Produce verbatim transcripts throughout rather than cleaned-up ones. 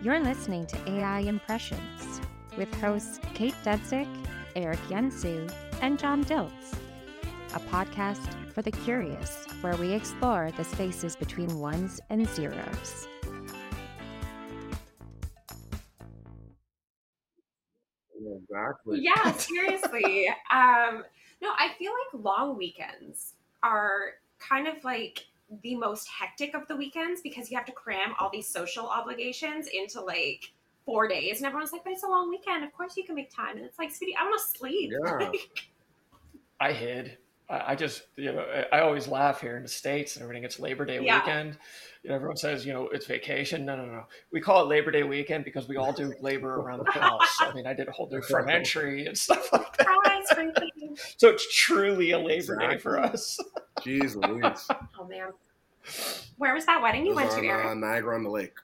You're listening to A I Impressions with hosts Kate Dudzik, Eric Yensu, and John Diltz, a podcast for the curious where we explore the spaces between ones and zeros. Exactly. Yeah, seriously. um, no, I feel like long weekends are kind of like the most hectic of the weekends because you have to cram all these social obligations into like four days. And everyone's like, but it's a long weekend. Of course you can make time. And it's like, sweetie, I want to sleep. Yeah. I hid. I just, you know, I always laugh here in the States and everything. It's Labor Day yeah. weekend. You know, everyone says, you know, it's vacation. No, no, no. We call it Labor Day weekend because we all do labor around the house. I mean, I did a whole new fermentary and stuff like that. So it's truly a Labor exactly. Day for us. Jeez Louise. Oh, man. Where was that wedding you went on, to, Eric? Uh, Niagara-on-the-Lake.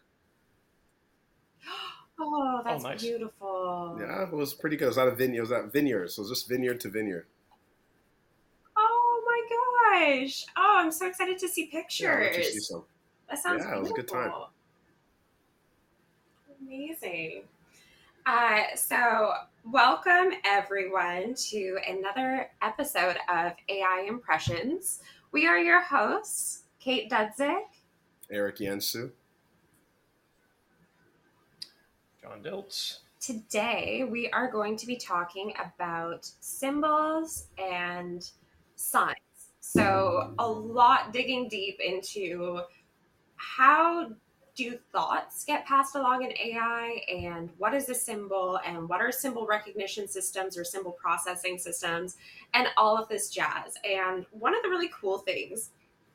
Oh, that's oh, nice. Beautiful. Yeah, it was pretty good. It was at a vineyard. It was at vineyards. So it was just vineyard to vineyard. Gosh. Oh, I'm so excited to see pictures. Yeah, see some. That sounds yeah, beautiful. It was a good time. Amazing. Uh, so welcome everyone to another episode of A I Impressions. We are your hosts, Kate Dudzik, Eric Yensu, John Diltz. Today we are going to be talking about symbols and signs. So a lot digging deep into how do thoughts get passed along in A I, and what is a symbol, and what are symbol recognition systems or symbol processing systems, and all of this jazz. And one of the really cool things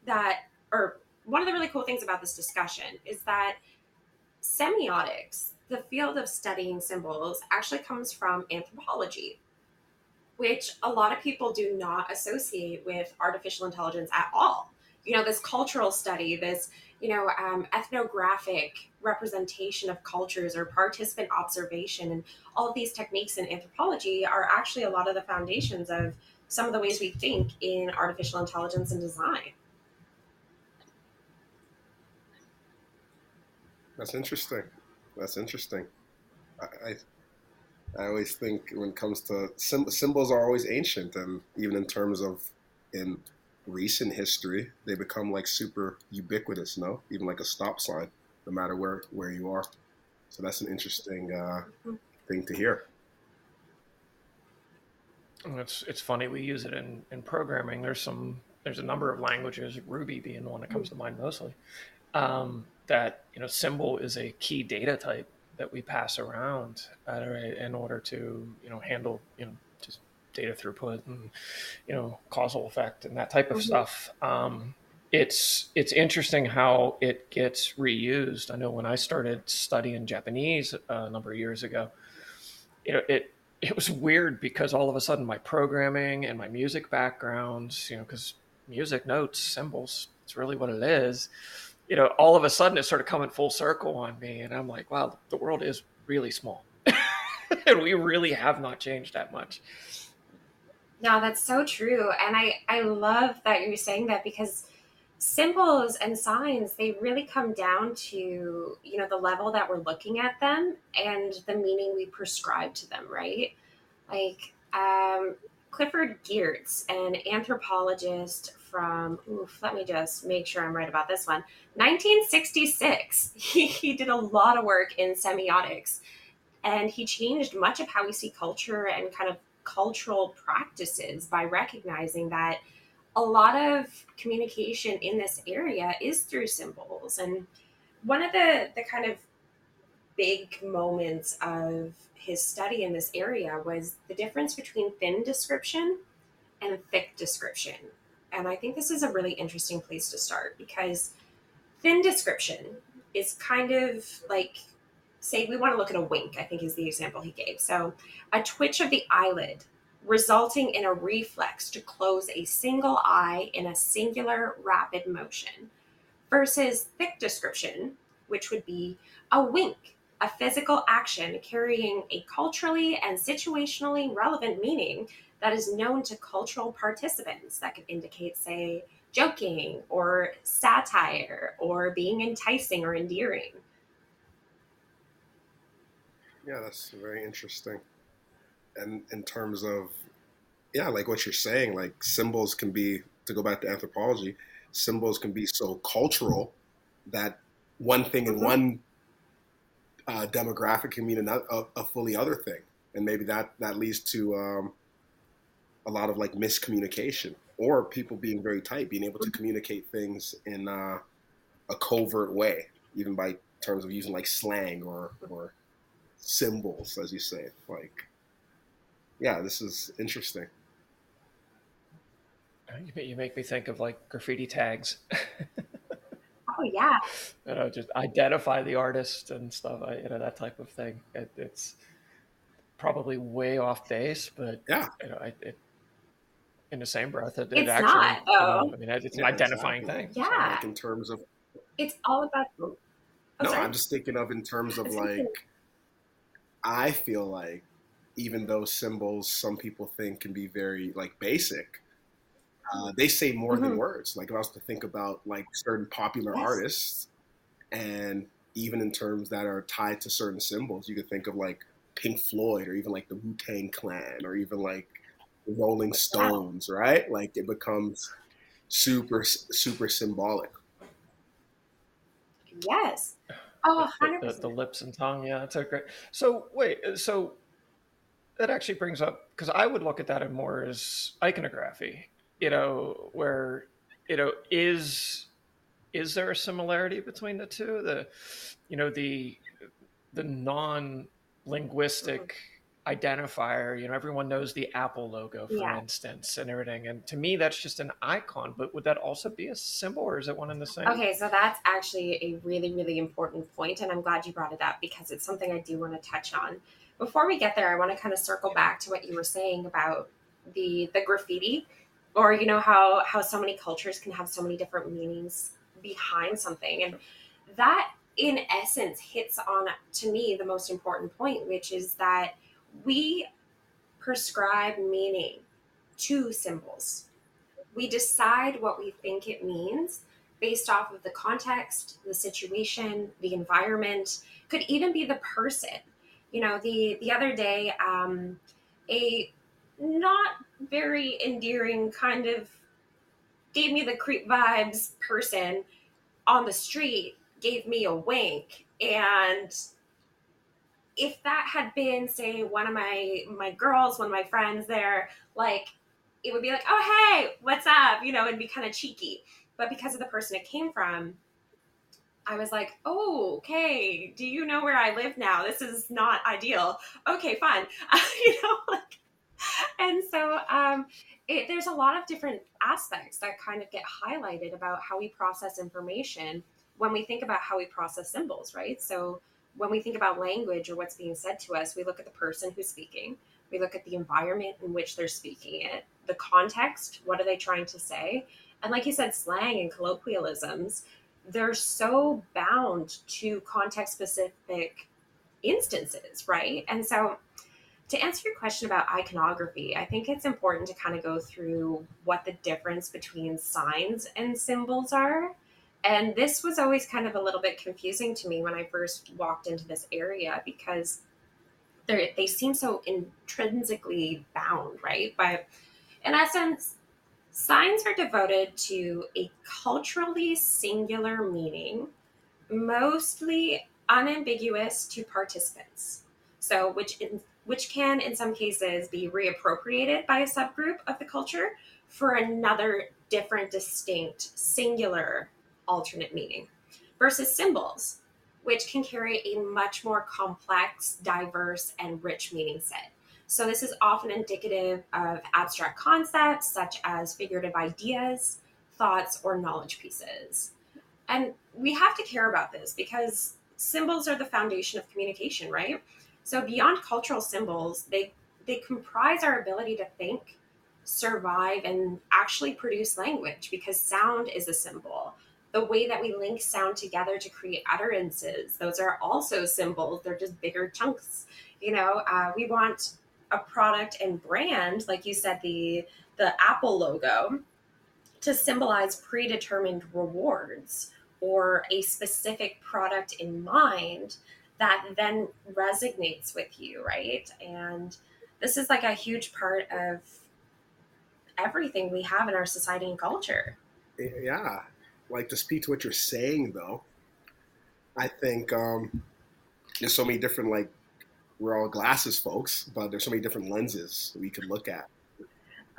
that, or one of the really cool things about this discussion is that semiotics, the field of studying symbols, actually comes from anthropology, which a lot of people do not associate with artificial intelligence at all. You know, this cultural study, this, you know, um, ethnographic representation of cultures or participant observation, and all of these techniques in anthropology are actually a lot of the foundations of some of the ways we think in artificial intelligence and design. That's interesting. That's interesting. I, I... I always think when it comes to sim- symbols are always ancient, and even in terms of in recent history, they become like super ubiquitous, no? Even like a stop sign, no matter where, where you are. So that's an interesting uh, thing to hear. It's it's funny, we use it in, in programming. There's some there's a number of languages, Ruby being the one that comes to mind mostly, um, that you know symbol is a key data type that we pass around uh, in order to, you know, handle, you know, just data throughput and, you know, causal effect and that type of mm-hmm. stuff. Um, it's, it's interesting how it gets reused. I know when I started studying Japanese a number of years ago, you know, it, it was weird because all of a sudden my programming and my music backgrounds, you know, cause music, notes, symbols, it's really what it is. You know, all of a sudden it's sort of coming full circle on me, and I'm like, wow, the world is really small. And we really have not changed that much. No, that's so true. And I, I love that you're saying that, because symbols and signs, they really come down to, you know, the level that we're looking at them and the meaning we prescribe to them, right? Like um, Clifford Geertz, an anthropologist from, oof, let me just make sure I'm right about this one, nineteen sixty-six. He, he did a lot of work in semiotics, and he changed much of how we see culture and kind of cultural practices by recognizing that a lot of communication in this area is through symbols. And one of the, the kind of big moments of his study in this area was the difference between thin description and thick description. And I think this is a really interesting place to start, because thin description is kind of like, say we want to look at a wink, I think is the example he gave. So a twitch of the eyelid resulting in a reflex to close a single eye in a singular rapid motion, versus thick description, which would be a wink, a physical action carrying a culturally and situationally relevant meaning that is known to cultural participants, that could indicate, say, joking or satire or being enticing or endearing. Yeah, that's very interesting. And in terms of, yeah, like what you're saying, like symbols can be, to go back to anthropology, symbols can be so cultural that one thing in one uh, demographic can mean another, a, a fully other thing. And maybe that, that leads to um, a lot of like miscommunication, or people being very tight, being able to communicate things in uh, a covert way, even by terms of using like slang or, or symbols, as you say. Like, yeah, this is interesting. You make me think of like graffiti tags. Oh yeah. You know, just identify the artist and stuff. You know, that type of thing. It, it's probably way off base, but yeah, you know, I, it, in the same breath, it, it it's actually. Not, oh. You know, I mean, it's yeah, identifying exactly. things. Yeah. So, like in terms of. It's all about. Oh, no, sorry. I'm just thinking of in terms of like. Thinking. I feel like, even though symbols, some people think can be very like basic. Uh, they say more mm-hmm. than words. Like if I was to think about like certain popular yes. artists, and even in terms that are tied to certain symbols, you could think of like Pink Floyd, or even like the Wu-Tang Clan, or even like the Rolling Stones, right? Like it becomes super, super symbolic. Yes. Oh, one hundred percent. The, the, the lips and tongue. Yeah, that's so great. So wait, so that actually brings up, because I would look at that more as iconography. You know, where, you know, is, is there a similarity between the two? The, you know, the, the non-linguistic identifier, you know, everyone knows the Apple logo, for yeah. instance, and everything. And to me, that's just an icon, but would that also be a symbol, or is it one and the same? Okay. So that's actually a really, really important point, and I'm glad you brought it up, because it's something I do want to touch on. Before we get there, I want to kind of circle back to what you were saying about the, the graffiti. Or, you know, how, how so many cultures can have so many different meanings behind something. And that, in essence, hits on, to me, the most important point, which is that we prescribe meaning to symbols. We decide what we think it means based off of the context, the situation, the environment, could even be the person. You know, the, the other day, um, a... not very endearing, kind of gave me the creep vibes person on the street gave me a wink. And if that had been, say, one of my, my girls, one of my friends there, like, it would be like, oh, hey, what's up? You know, it'd be kind of cheeky. But because of the person it came from, I was like, oh, okay, do you know where I live now? This is not ideal. Okay, fine. You know, like, and so um, it, there's a lot of different aspects that kind of get highlighted about how we process information when we think about how we process symbols, right? So when we think about language or what's being said to us, we look at the person who's speaking. We look at the environment in which they're speaking it, the context, what are they trying to say? And like you said, slang and colloquialisms, they're so bound to context-specific instances, right? And so... to answer your question about iconography, I think it's important to kind of go through what the difference between signs and symbols are. And this was always kind of a little bit confusing to me when I first walked into this area, because they seem so intrinsically bound, right? But in essence, signs are devoted to a culturally singular meaning, mostly unambiguous to participants. So which in which can, in some cases, be reappropriated by a subgroup of the culture for another different, distinct, singular, alternate meaning, versus symbols, which can carry a much more complex, diverse, and rich meaning set. So this is often indicative of abstract concepts, such as figurative ideas, thoughts, or knowledge pieces. And we have to care about this because symbols are the foundation of communication, right? So beyond cultural symbols, they, they comprise our ability to think, survive, and actually produce language, because sound is a symbol. The way that we link sound together to create utterances, those are also symbols. They're just bigger chunks. You know, uh, we want a product and brand, like you said, the, the Apple logo, to symbolize predetermined rewards or a specific product in mind that then resonates with you, right? And this is like a huge part of everything we have in our society and culture. Yeah. Like, to speak to what you're saying, though, I think um, there's so many different, like, we're all glasses folks, but there's so many different lenses we could look at.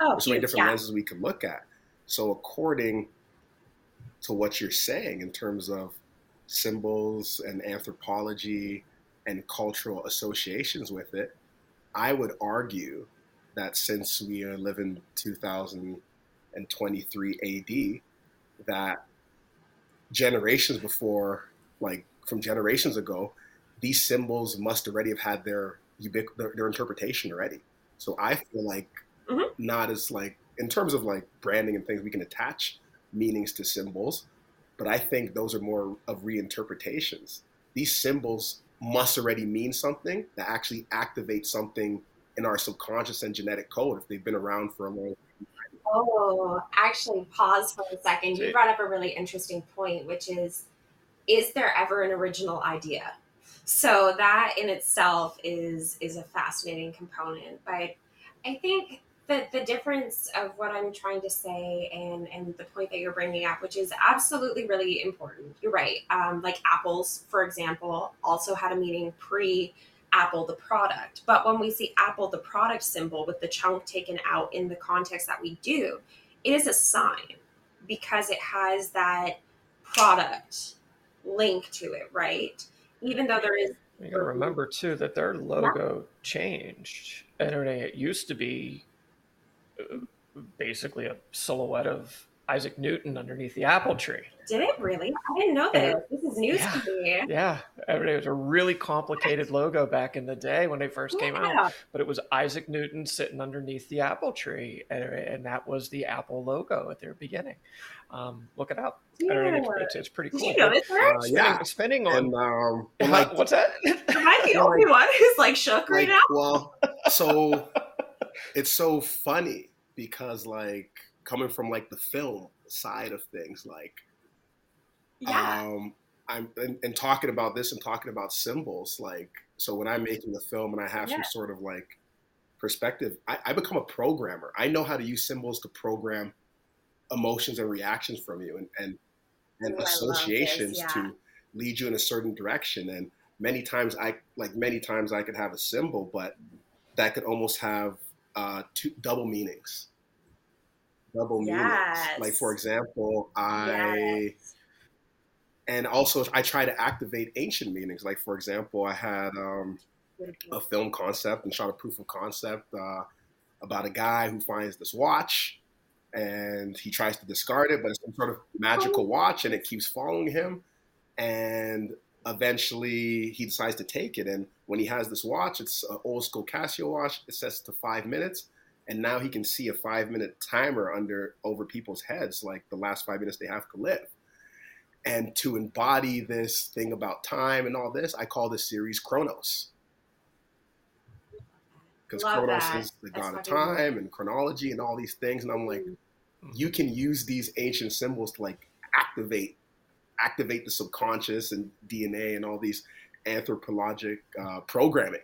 Oh, there's so many different yeah. lenses we can look at. So according to what you're saying in terms of symbols and anthropology and cultural associations with it, I would argue that since we live in two thousand twenty-three A D, that generations before, like from generations ago, these symbols must already have had their ubiqu- their, their interpretation already. So I feel like mm-hmm. not as like, in terms of like branding and things, we can attach meanings to symbols, but I think those are more of reinterpretations. These symbols must already mean something that actually activates something in our subconscious and genetic code if they've been around for a long time. Oh, actually pause for a second. You brought up a really interesting point, which is, is there ever an original idea? So that in itself is is a fascinating component. But I think that the difference of what I'm trying to say and, and the point that you're bringing up, which is absolutely really important. You're right. Um, like apples, for example, also had a meaning pre-Apple the product. But when we see Apple the product symbol with the chunk taken out in the context that we do, it is a sign because it has that product link to it, right? Even though there is... You gotta remember too that their logo yeah. changed. And it used to be basically a silhouette of Isaac Newton underneath the apple tree. Did it really? I didn't know this. And, this is news yeah, to me. Yeah. I mean, it was a really complicated logo back in the day when they first yeah. came out, but it was Isaac Newton sitting underneath the apple tree. And, and that was the Apple logo at their beginning. Um, look it up. Yeah. I don't know, it's, it's, it's pretty cool. Did you know this, Eric? Uh, yeah. Spinning on. And, um, and like, what's that? Am I the only one who's like shook right like, now? Well, so it's so funny because like, coming from like the film side of things, like yeah. um, I'm and, and talking about this and talking about symbols, like, so when I'm making a film and I have yeah. some sort of like perspective, I, I become a programmer. I know how to use symbols to program emotions and reactions from you and, and, and Ooh, associations yeah. to lead you in a certain direction. And many times I, like many times I could have a symbol, but that could almost have uh, two double meanings. double yes. meanings. Like, for example, I, yes. and also I try to activate ancient meanings. Like, for example, I had um, a film concept and shot a proof of concept uh, about a guy who finds this watch and he tries to discard it, but it's some sort of magical watch and it keeps following him. And eventually he decides to take it. And when he has this watch, it's an old school Casio watch. It sets to five minutes. And now he can see a five-minute timer under over people's heads, like the last five minutes they have to live. And to embody this thing about time and all this, I call this series Chronos. Because Chronos that. is the god That's of time and chronology and all these things. And I'm like, mm-hmm. you can use these ancient symbols to like activate, activate the subconscious and D N A and all these anthropologic uh, programming.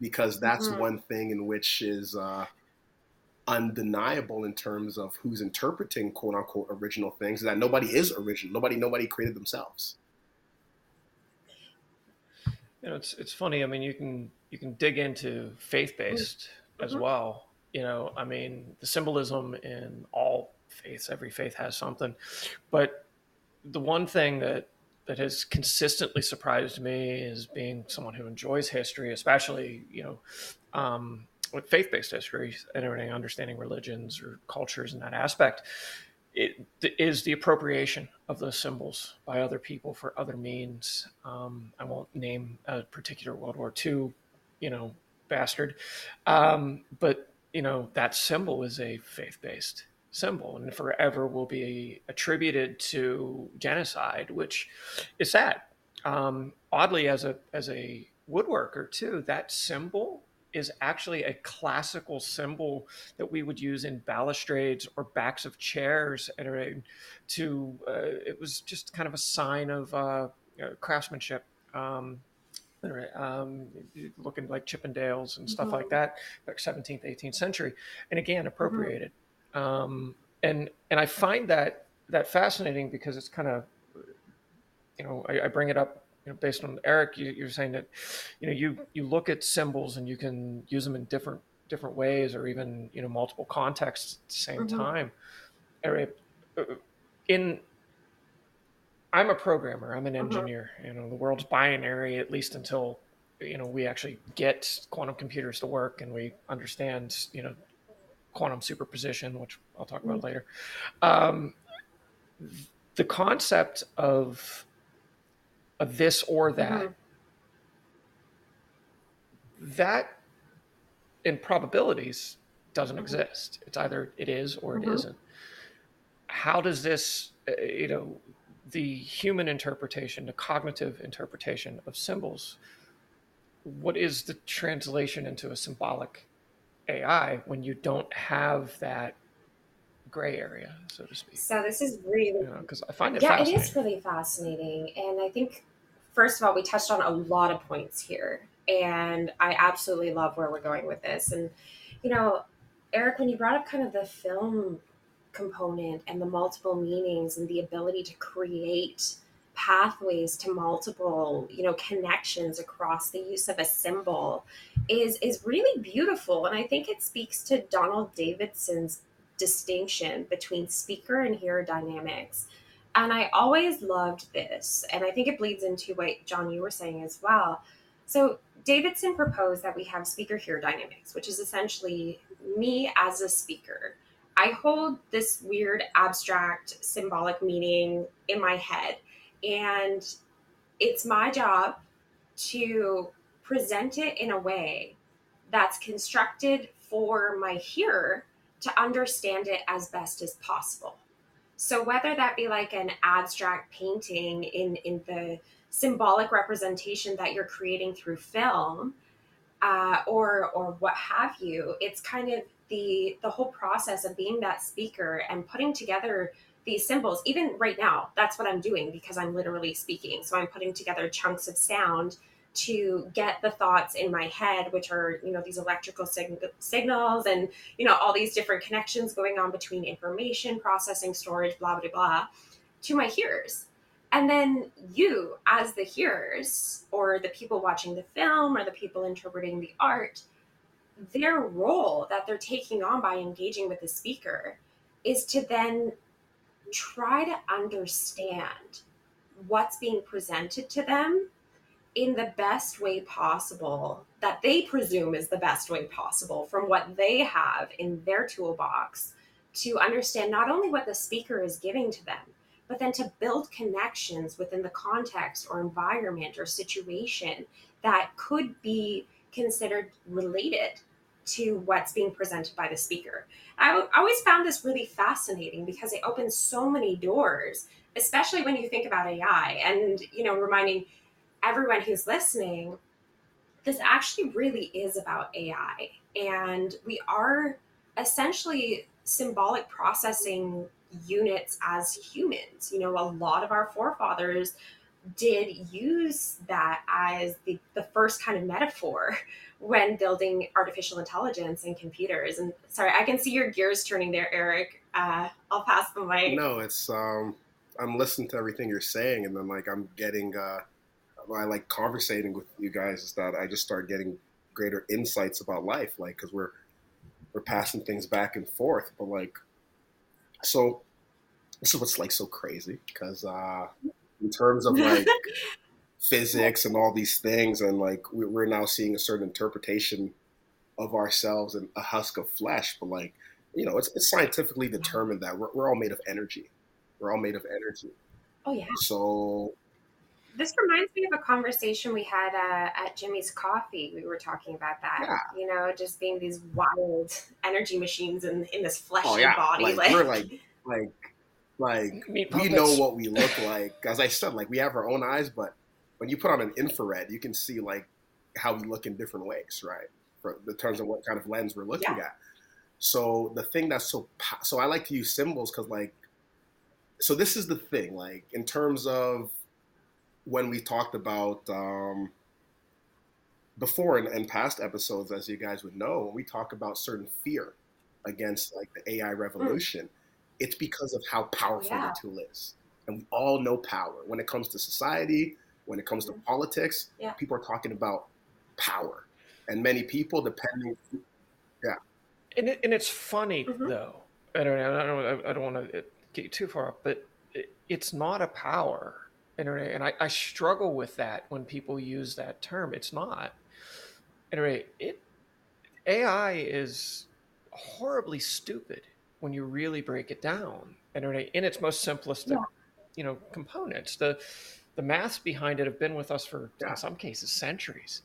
Because that's mm-hmm. one thing in which is uh, undeniable in terms of who's interpreting "quote unquote" original things. That nobody is original. Nobody, nobody created themselves. You know, it's it's funny. I mean, you can you can dig into faith-based mm-hmm. as well. You know, I mean, the symbolism in all faiths. Every faith has something, but the one thing that. that has consistently surprised me is being someone who enjoys history, especially, you know, um, with faith-based history and understanding religions or cultures in that aspect, it is the appropriation of those symbols by other people for other means. Um, I won't name a particular World War Two, you know, bastard. Um, but, you know, that symbol is a faith-based symbol and forever will be attributed to genocide, which is sad. Um, oddly, as a as a woodworker too, that symbol is actually a classical symbol that we would use in balustrades or backs of chairs. And to uh, it was just kind of a sign of uh, craftsmanship um, um, looking like Chippendales and stuff mm-hmm. like that, like seventeenth, eighteenth century, and again, appropriated. Mm-hmm. Um, and and I find that that fascinating because it's kind of, you know, I, I bring it up, you know, based on Eric, you, you're saying that, you know, you you look at symbols and you can use them in different different ways or even, you know, multiple contexts at the same mm-hmm. time. In, I'm a programmer, I'm an engineer, mm-hmm. you know, the world's binary, at least until, you know, we actually get quantum computers to work and we understand, you know, quantum superposition, which I'll talk about mm-hmm. later. Um, the concept of, of this or that, mm-hmm. that in probabilities doesn't mm-hmm. exist. It's either it is or it mm-hmm. isn't. How does this, you know, the human interpretation, the cognitive interpretation of symbols, what is the translation into a symbolic A I when you don't have that gray area, so to speak? So this is really, you know, because I find it yeah, fascinating. It is really fascinating. And I think, first of all, we touched on a lot of points here. And I absolutely love where we're going with this. And, you know, Eric, when you brought up kind of the film component and the multiple meanings and the ability to create pathways to multiple, you know, connections across the use of a symbol is is really beautiful. And I think it speaks to Donald Davidson's distinction between speaker and hearer dynamics. And I always loved this. And I think it bleeds into what, John, you were saying as well. So Davidson proposed that we have speaker-hearer dynamics, which is essentially me as a speaker. I hold this weird abstract symbolic meaning in my head, and it's my job to present it in a way that's constructed for my hearer to understand it as best as possible. So whether that be like an abstract painting in, in the symbolic representation that you're creating through film, uh, or or what have you, it's kind of the the whole process of being that speaker and putting together these symbols. Even right now, that's what I'm doing because I'm literally speaking. So I'm putting together chunks of sound to get the thoughts in my head, which are, you know, these electrical sig- signals and, you know, all these different connections going on between information, processing, storage, blah, blah, blah, to my hearers. And then you, as the hearers, or the people watching the film, or the people interpreting the art, their role that they're taking on by engaging with the speaker is to then try to understand what's being presented to them in the best way possible, that they presume is the best way possible from what they have in their toolbox, to understand not only what the speaker is giving to them, but then to build connections within the context or environment or situation that could be considered related to what's being presented by the speaker. I always found this really fascinating because it opens so many doors, especially when you think about A I and, you know, reminding everyone who's listening, this actually really is about A I. And we are essentially symbolic processing units as humans. You know, a lot of our forefathers did use that as the, the first kind of metaphor when building artificial intelligence and computers. And sorry, I can see your gears turning there, Eric. Uh, I'll pass the mic. No, it's, um, I'm listening to everything you're saying, and then like I'm getting, uh, I like conversating with you guys is that I just start getting greater insights about life, like, because we're we're passing things back and forth. But like, so this is what's like so crazy, because uh, in terms of like physics and all these things, and like we're now seeing a certain interpretation of ourselves in a husk of flesh. But like, you know, it's, it's scientifically determined that we're, we're all made of energy. We're all made of energy. Oh yeah. So. This reminds me of a conversation we had uh, at Jimmy's Coffee. We were talking about that, yeah. you know, just being these wild energy machines in, in this fleshy oh, yeah. body. Like, like we're like, like, like we puppets. Know what we look like. As I said, like we have our own eyes, but when you put on an infrared, you can see like how we look in different ways, right? For the terms of what kind of lens we're looking yeah. at. So the thing that's so, so I like to use symbols because like, so this is the thing, like in terms of, when we talked about um, before and, and past episodes, as you guys would know, when we talk about certain fear against like the A I revolution, mm. it's because of how powerful yeah. the tool is. And we all know power. When it comes to society, when it comes to mm. politics, yeah. people are talking about power. And many people, depending, yeah. And it, and it's funny mm-hmm. though. I don't know. I don't, I don't want to get you too far off, but it, it's not a power. And I, I struggle with that when people use that term. It's not. Anyway, it A I is horribly stupid when you really break it down. And in its most simplistic, yeah. you know, components, the the maths behind it have been with us for, yeah. in some cases, centuries.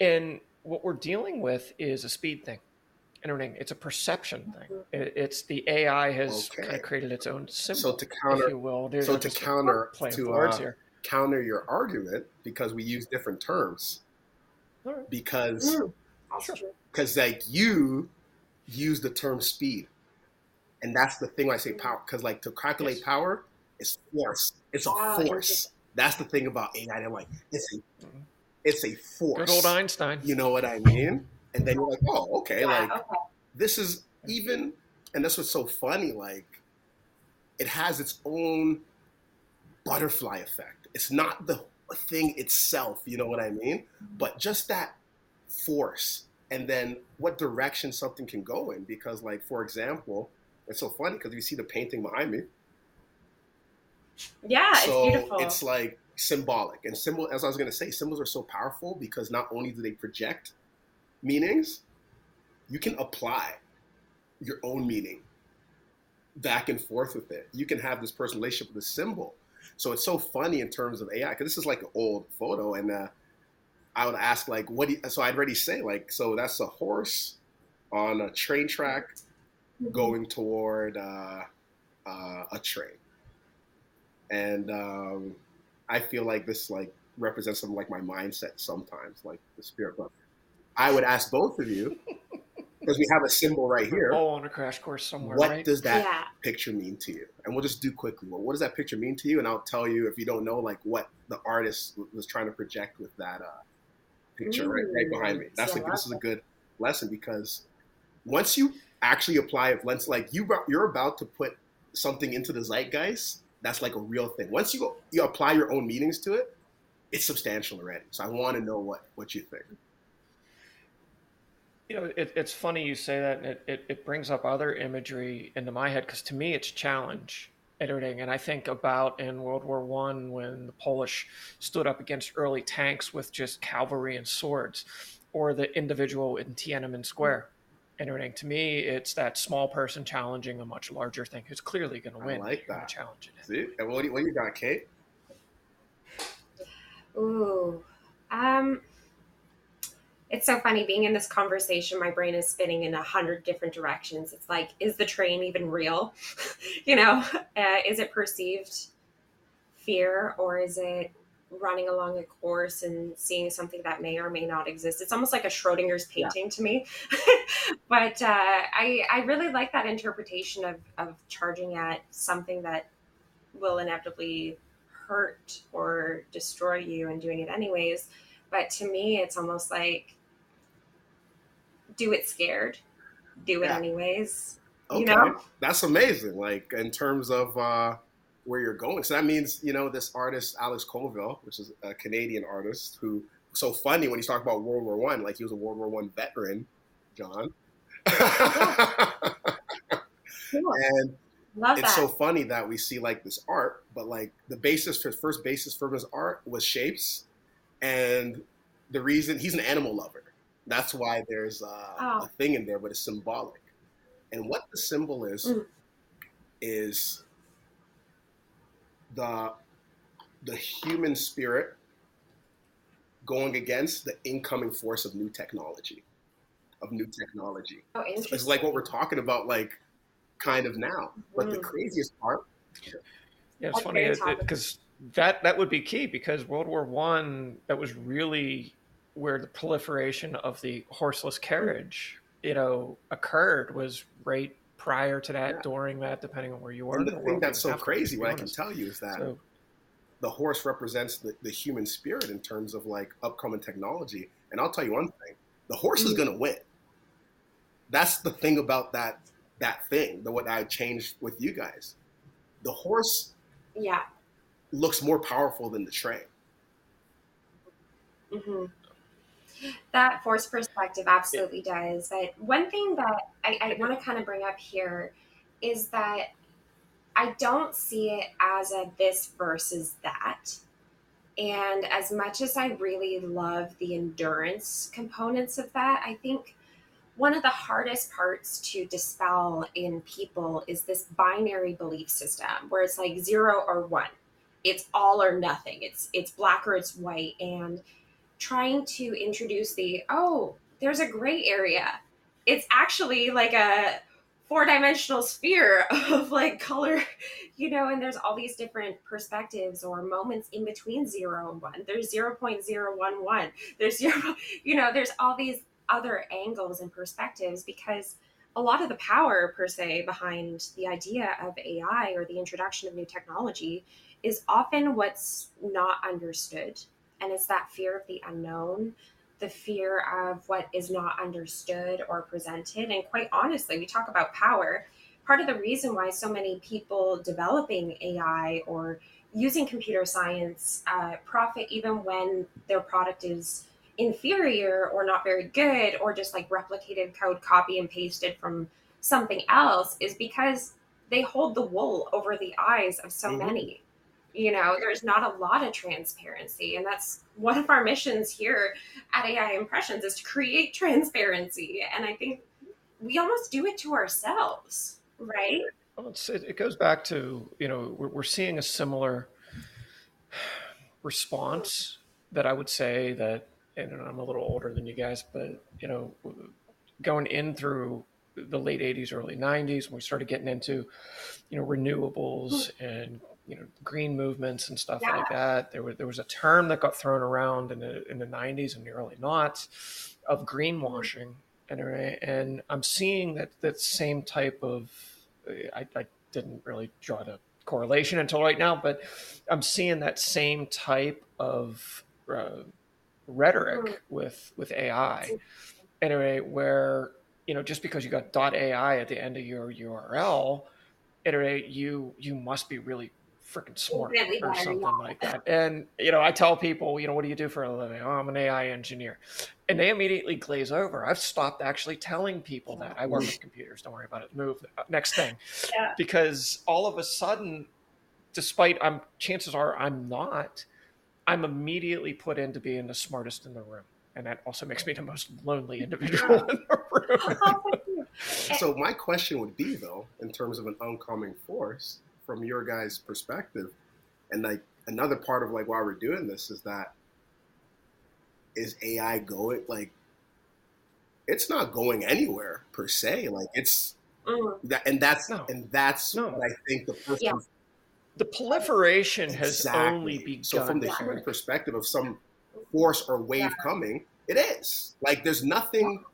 And what we're dealing with is a speed thing. It's a perception thing. It's the A I has okay. kind of created its own symbol, so to counter, if you will. There's so to counter to uh, here. counter your argument, because we use different terms. All right. Because because mm, like you use the term speed, and that's the thing when I say power. Because like to calculate yes. power is force. It's a wow, force. That's the thing about A I. I'm like it's a mm-hmm. it's a force. Good old Einstein. You know what I mean? And then you're like, oh, okay, yeah, like okay. this is even, and that's what's so funny, like it has its own butterfly effect. It's not the thing itself, you know what I mean? Mm-hmm. But just that force, and then what direction something can go in. Because like, for example, it's so funny because you see the painting behind me. Yeah, so it's beautiful. It's like symbolic, and symbol, as I was gonna say, symbols are so powerful because not only do they project meanings, you can apply your own meaning back and forth with it. You can have this personal relationship with the symbol. So it's so funny in terms of A I, because this is like an old photo, and uh, I would ask like, what do you, so I'd already say like, so that's a horse on a train track going toward uh, uh, a train. And um, I feel like this like represents some like my mindset sometimes, like the spirit of I would ask both of you, because we have a symbol right here. All on a crash course somewhere. What right? does that yeah. picture mean to you? And we'll just do quickly. Well, what does that picture mean to you? And I'll tell you if you don't know, like what the artist was trying to project with that uh, picture Ooh, right, right behind me. That's yeah, a, this is a good lesson, because once you actually apply it, once like you you're about to put something into the zeitgeist, that's like a real thing. Once you go, you apply your own meanings to it, it's substantial already. So I want to know what what you think. You know, it, it's funny you say that, and it, it, it brings up other imagery into my head, because to me it's challenge editing. And I think about in World War One when the Polish stood up against early tanks with just cavalry and swords, or the individual in Tiananmen Square. Editing. To me, it's that small person challenging a much larger thing who's clearly going to win. I like that. Challenge it. See? And what do you, what you got, Kate? Ooh. Um... It's so funny being in this conversation, my brain is spinning in a hundred different directions. It's like, is the train even real? you know, uh, is it perceived fear, or is it running along a course and seeing something that may or may not exist? It's almost like a Schrodinger's painting yeah. to me. but uh, I, I really like that interpretation of, of charging at something that will inevitably hurt or destroy you and doing it anyways. But to me, it's almost like, do it scared, do it yeah. anyways. Okay, you know? That's amazing. Like in terms of uh, where you're going. So that means, you know, this artist, Alex Colville, which is a Canadian artist who, so funny when he's talking about World War One, like he was a World War One veteran, John. Yeah. Cool. And Love it's that. So funny that we see like this art, but like the basis for first basis for his art was shapes, and the reason he's an animal lover. That's why there's uh, oh. a thing in there, but it's symbolic. And what the symbol is, mm. is the the human spirit going against the incoming force of new technology, of new technology. Oh, interesting. It's like what we're talking about, like kind of now, mm. but the craziest part. Yeah, it's funny because it, that, that would be key, because World War One, that was really where the proliferation of the horseless carriage, you know, occurred, was right prior to that, yeah. during that, depending on where you were. And the thing that's so crazy, what I can tell you is that so, the horse represents the, the human spirit in terms of like upcoming technology. And I'll tell you one thing, the horse is going to win. That's the thing about that, that thing, the, what I changed with you guys. The horse yeah. looks more powerful than the train. Mm-hmm. That force perspective absolutely yeah. does. I, one thing that I, I want to kind of bring up here is that I don't see it as a this versus that. And as much as I really love the endurance components of that, I think one of the hardest parts to dispel in people is this binary belief system where it's like zero or one. It's all or nothing. It's it's black or it's white. And trying to introduce the, oh, there's a gray area. It's actually like a four-dimensional sphere of like color, you know, and there's all these different perspectives or moments in between zero and one. There's zero point zero one one. There's zero, you know, there's all these other angles and perspectives, because a lot of the power per se behind the idea of A I or the introduction of new technology is often what's not understood. And it's that fear of the unknown, the fear of what is not understood or presented. And quite honestly, we talk about power. Part of the reason why so many people developing A I or using computer science uh, profit even when their product is inferior or not very good, or just like replicated code copy and pasted from something else, is because they hold the wool over the eyes of so mm-hmm. many. You know, there's not a lot of transparency. And that's one of our missions here at A I Impressions, is to create transparency. And I think we almost do it to ourselves, right? Well, it's, it goes back to, you know, we're, we're seeing a similar response that I would say that, and I'm a little older than you guys, but, you know, going in through the late eighties, early nineties, when we started getting into, you know, renewables and you know, green movements and stuff yeah. like that. There was, there was a term that got thrown around in the, in the nineties and the early noughts of greenwashing. And, and I'm seeing that, that same type of, I, I didn't really draw the correlation until right now, but I'm seeing that same type of uh, rhetoric with, with A I. Anyway, where, you know, just because you got .ai at the end of your U R L, anyway, you, you must be really freaking smart or something like that. And, you know, I tell people, you know, what do you do for a living? Oh, I'm an A I engineer. And they immediately glaze over. I've stopped actually telling people that. I work with computers. Don't worry about it. Move. Next thing. Yeah. Because all of a sudden, despite I'm, chances are I'm not, I'm immediately put into being the smartest in the room. And that also makes me the most lonely individual in the room. So my question would be, though, in terms of an oncoming force, from your guys' perspective, and like another part of like why we're doing this is that is A I going, like it's not going anywhere per se, like it's mm. that, and that's no. and that's no. what I think the person, yeah. the proliferation exactly. has only begun. So from the human perspective of some force or wave yeah. coming, it is like there's nothing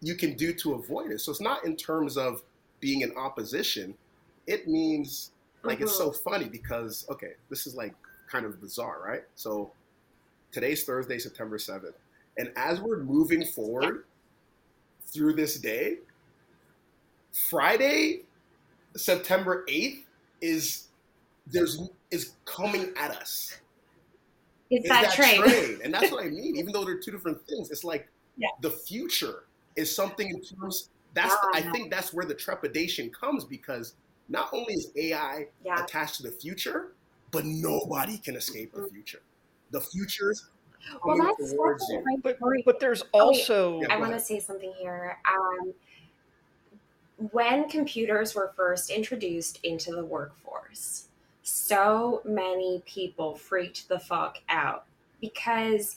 you can do to avoid it. So it's not in terms of being in opposition. It means. Like, mm-hmm. it's so funny because, okay, this is like kind of bizarre, right? So today's Thursday, September seventh. And as we're moving forward through this day, Friday, September eighth is there's is coming at us. It's, it's that, that train. train. And that's what I mean. Even though they're two different things, it's like yeah. the future is something in terms, that's wow. the, I think that's where the trepidation comes, because not only is A I yeah. attached to the future, but nobody can escape the future. The future's well, that's towards you. Right. But, but there's also... Okay. I want to say something here. Um, when computers were first introduced into the workforce, so many people freaked the fuck out because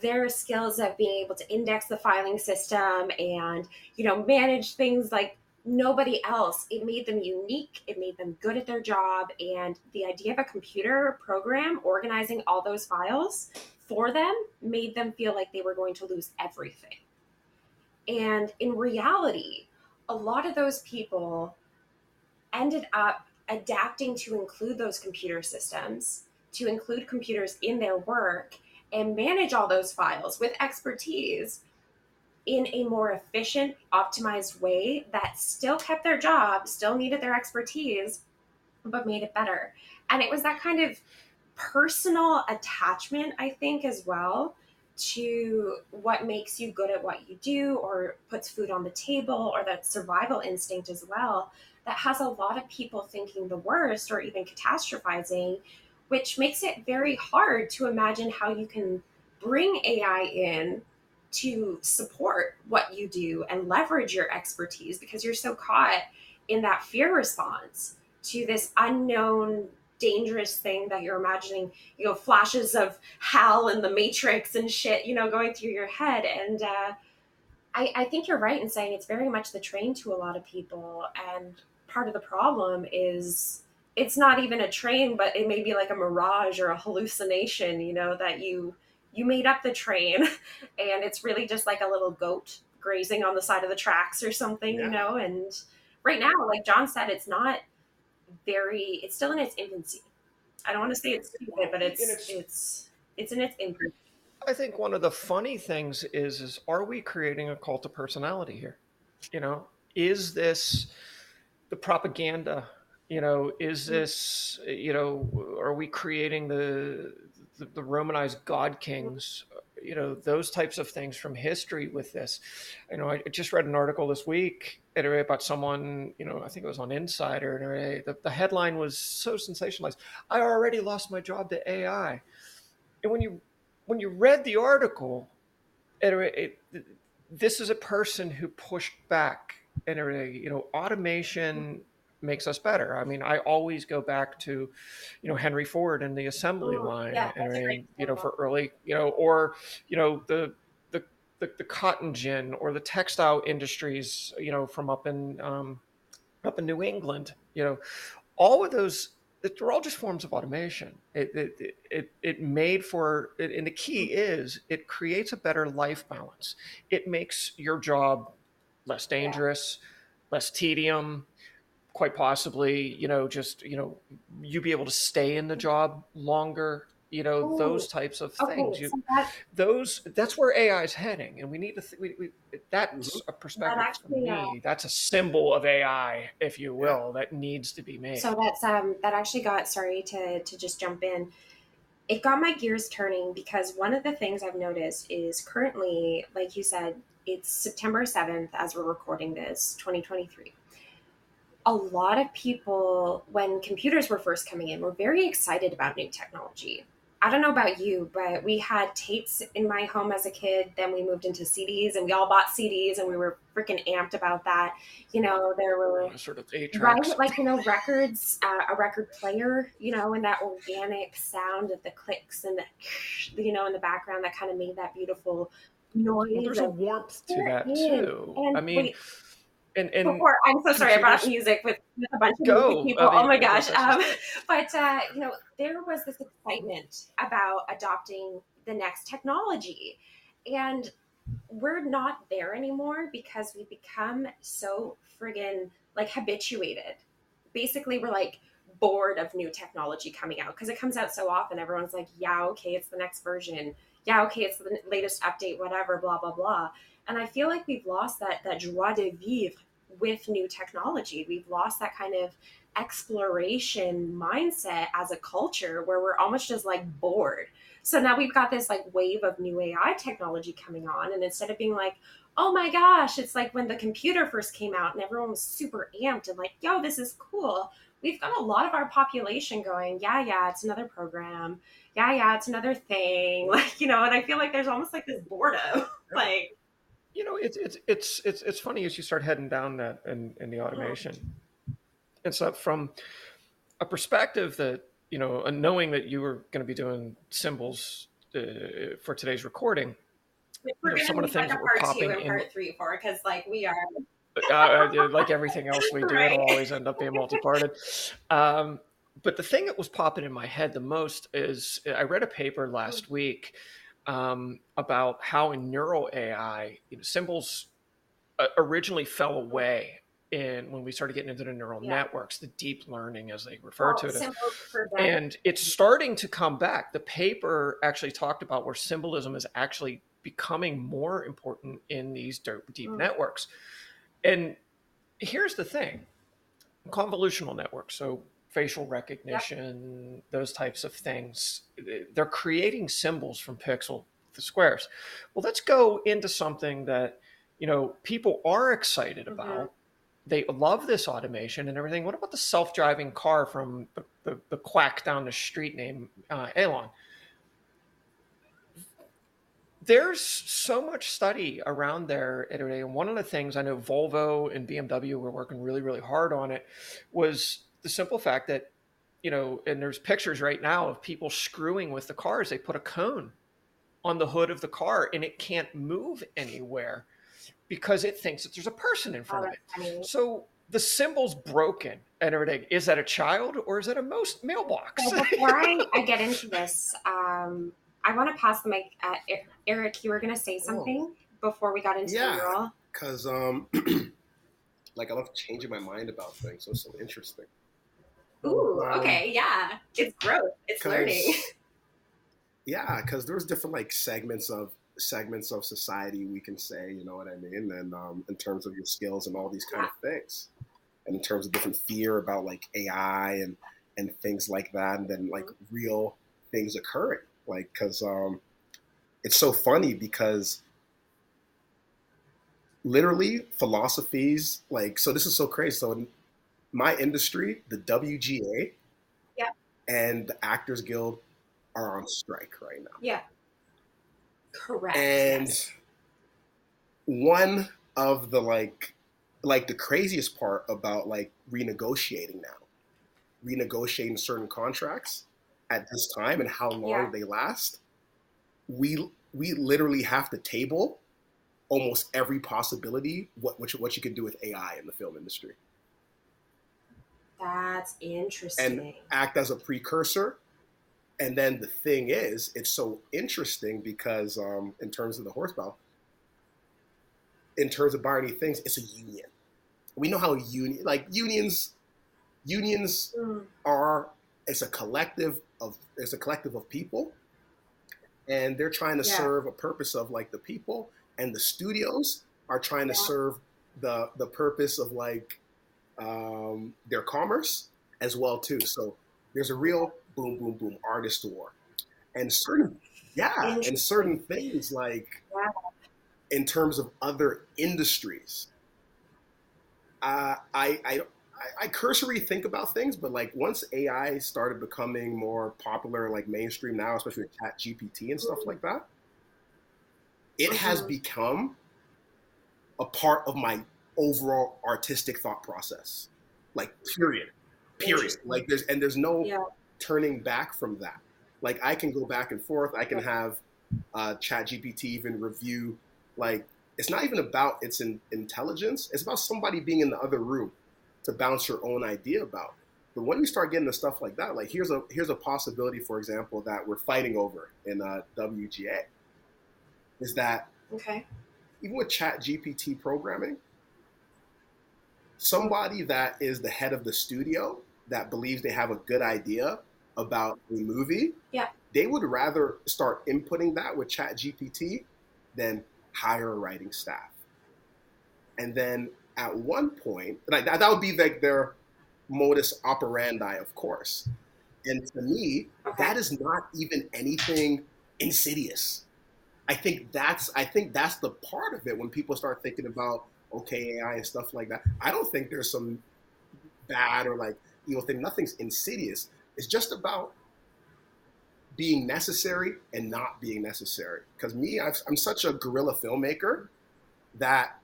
their skills of being able to index the filing system and, you know, manage things like nobody else. It made them unique. It made them good at their job. And the idea of a computer program organizing all those files for them made them feel like they were going to lose everything. And in reality, a lot of those people ended up adapting to include those computer systems, to include computers in their work and manage all those files with expertise in a more efficient, optimized way that still kept their job, still needed their expertise, but made it better. And it was that kind of personal attachment, I think, as well, to what makes you good at what you do or puts food on the table, or that survival instinct as well, that has a lot of people thinking the worst or even catastrophizing, which makes it very hard to imagine how you can bring A I in to support what you do and leverage your expertise, because you're so caught in that fear response to this unknown dangerous thing that you're imagining, you know, flashes of Hal and the Matrix and shit, you know, going through your head. And uh, I, I think you're right in saying it's very much the train to a lot of people. And part of the problem is it's not even a train, but it may be like a mirage or a hallucination, you know, that you, you made up the train and it's really just like a little goat grazing on the side of the tracks or something, yeah. you know, and right now, like John said, it's not, very it's still in its infancy. I don't want to say it's stupid, but it's it's it's, it's in its infancy. I think one of the funny things is is are we creating a cult of personality here? You know, is this the propaganda? You know, is this, you know, are we creating the the, the Romanized god kings, you know, those types of things from history with this? You know, I just read an article this week about someone, you know, I think it was on Insider, and the, the headline was so sensationalized. I already lost my job to A I. And when you when you read the article, it, it, this is a person who pushed back. And you know, automation makes us better. I mean, I always go back to, you know, Henry Ford and the assembly oh, line, yeah, and, and, you know, for early, you know, or, you know, the, the, the, the cotton gin or the textile industries, you know, from up in, um, up in New England, you know, all of those, they're all just forms of automation. It, it, it, it made for, and the key is it creates a better life balance. It makes your job less dangerous, yeah. less tedium, quite possibly, you know, just, you know, you be able to stay in the job longer, you know, Ooh. those types of things. Okay, you, so that, those, that's where A I is heading. And we need to, th- we, we, that's a perspective that actually, for me. Yeah. That's a symbol of A I, if you will, that needs to be made. So that's, um, that actually got, sorry to, to just jump in. It got my gears turning, because one of the things I've noticed is currently, like you said, it's September seventh, as we're recording this, twenty twenty-three. A lot of people, when computers were first coming in, were very excited about new technology. I don't know about you, but we had tapes in my home as a kid. Then we moved into C Ds, and we all bought C Ds, and we were freaking amped about that. You know, there were sort of eight tracks, right? Like, you know, records, uh, a record player, you know, and that organic sound of the clicks and the, you know, in the background that kind of made that beautiful noise. Well, there's a warmth to that too. And I mean. Wait, And, and Before, I'm so sorry, I brought music with a bunch of music people. I mean, oh my gosh. Um, but, uh, you know, there was this excitement about adopting the next technology. And we're not there anymore, because we become so friggin' like habituated. Basically, we're like bored of new technology coming out, because it comes out so often. Everyone's like, yeah, okay, it's the next version. Yeah, okay, it's the latest update, whatever, blah, blah, blah. And I feel like we've lost that that joie de vivre with new technology. We've lost that kind of exploration mindset as a culture, where we're almost just like bored. So now we've got this like wave of new A I technology coming on. And instead of being like, oh my gosh, it's like when the computer first came out and everyone was super amped and like, yo, this is cool. We've got a lot of our population going, yeah, yeah, it's another program. Yeah, yeah, it's another thing. Like, you know, and I feel like there's almost like this boredom, like. You know, it's it's it's it's it's funny as you start heading down that in, in the automation. It's so from a perspective that, you know, knowing that you were going to be doing symbols uh, for today's recording. We're going to be doing part two and part three, four, because like we are. uh, like everything else we do, right. It'll always end up being multi-parted. Um, but the thing that was popping in my head the most is I read a paper last week. Um, about how in neural A I, you know, symbols uh, originally fell away in when we started getting into the neural yeah. networks, the deep learning, as they refer oh, to it. And it's starting to come back. The paper actually talked about where symbolism is actually becoming more important in these deep mm. networks. And here's the thing, convolutional networks, so facial recognition, yep. those types of things, they're creating symbols from pixel to squares. Well, let's go into something that, you know, people are excited mm-hmm. about. They love this automation and everything. What about the self-driving car from the, the, the quack down the street named uh, Elon? There's so much study around there. And one of the things I know Volvo and B M W were working really, really hard on it was the simple fact that, you know, and there's pictures right now of people screwing with the cars. They put a cone on the hood of the car and it can't move anywhere because it thinks that there's a person in front of it. So the symbol's broken and everything. Is that a child or is that a most mailbox? So before I, I get into this, um, I want to pass the mic at Eric. You were going to say something oh. before we got into yeah, the mural. Because um, like I love changing my mind about things. So it's so interesting. Ooh, um, okay. Yeah. It's growth. It's learning. Yeah. Because there's different like segments of segments of society, we can say, you know what I mean? And um, in terms of your skills and all these kind yeah. of things. And in terms of different fear about like A I and, and things like that. And then like mm-hmm. real things occurring. Like, cause um, it's so funny because literally philosophies, like, so this is so crazy. So in my industry, the W G A yeah. and the Actors Guild are on strike right now. Yeah, correct. And yes. one of the like, like the craziest part about like renegotiating now, renegotiating certain contracts at this time and how long yeah. they last, we we literally have to table almost every possibility what which, what you can do with A I in the film industry. That's interesting. And act as a precursor. And then the thing is, it's so interesting because um, in terms of the horsepower, in terms of buying things, it's a union. We know how union like unions unions mm. are. It's a collective of it's a collective of people, and they're trying to yeah. serve a purpose of like the people, and the studios are trying yeah. to serve the the purpose of like um, their commerce as well too. So there's a real boom, boom, boom artist war, and certain yeah, and certain things like wow. in terms of other industries. Uh, I I. I cursory think about things, but like once A I started becoming more popular, like mainstream now, especially with ChatGPT and stuff like that, it mm-hmm. has become a part of my overall artistic thought process. Like period, period. Like there's, and there's no yeah. turning back from that. Like I can go back and forth. I can have uh, ChatGPT even review, like it's not even about its in- intelligence. It's about somebody being in the other room to bounce your own idea about. But when we start getting to stuff like that, like here's a here's a possibility, for example, that we're fighting over in uh, W G A, is that okay? Even with ChatGPT programming, somebody that is the head of the studio that believes they have a good idea about a movie, yeah, they would rather start inputting that with ChatGPT than hire a writing staff, and then. At one point, like that, that would be like their modus operandi, of course. And to me, okay. that is not even anything insidious. I think that's I think that's the part of it when people start thinking about okay A I and stuff like that. I don't think there's some bad or like you know thing. Nothing's insidious. It's just about being necessary and not being necessary. Because me, I've, I'm such a guerrilla filmmaker that.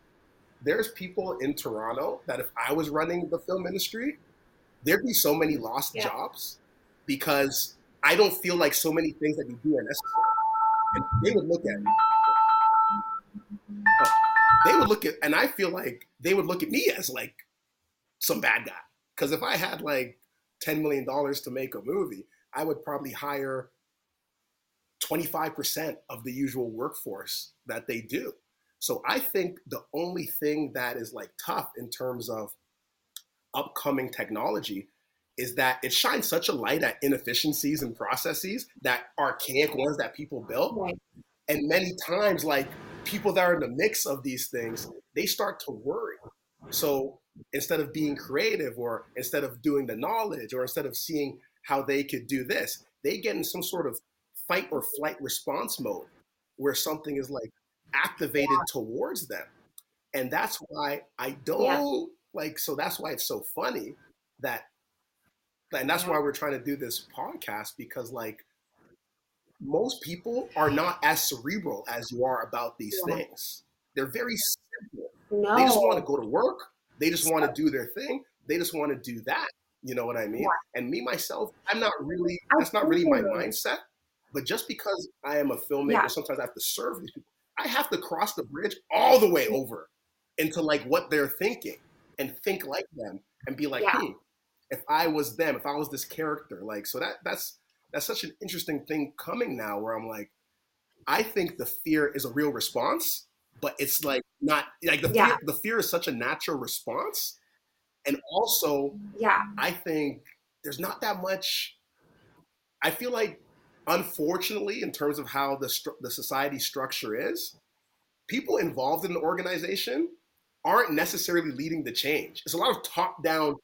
There's people in Toronto that if I was running the film industry, there'd be so many lost yeah. jobs because I don't feel like so many things that you do are necessary. And they would look at me. Oh, they would look at, and I feel like they would look at me as like some bad guy. Because if I had like ten million dollars to make a movie, I would probably hire twenty-five percent of the usual workforce that they do. So I think the only thing that is like tough in terms of upcoming technology is that it shines such a light at inefficiencies and processes, that archaic ones that people built. Right. And many times, like people that are in the mix of these things, they start to worry. So instead of being creative, or instead of doing the knowledge, or instead of seeing how they could do this, they get in some sort of fight or flight response mode where something is like activated yeah. towards them. And that's why I don't yeah. like, so that's why it's so funny that, and that's why we're trying to do this podcast, because like most people are not as cerebral as you are about these yeah. things. They're very simple. No. They just want to go to work. They just want to do their thing. They just want to do that. You know what I mean? Yeah. And me, myself, I'm not really, that's not really my mindset. But just because I am a filmmaker, yeah. sometimes I have to serve these people. I have to cross the bridge all the way over into like what they're thinking, and think like them, and be like, yeah. hmm, if I was them, if I was this character, like, so that that's, that's such an interesting thing coming now, where I'm like, I think the fear is a real response, but it's like not like the yeah. fear, the fear is such a natural response. And also, yeah, I think there's not that much. I feel like, unfortunately, in terms of how the stru- the society structure is, people involved in the organization aren't necessarily leading the change. It's a lot of top down,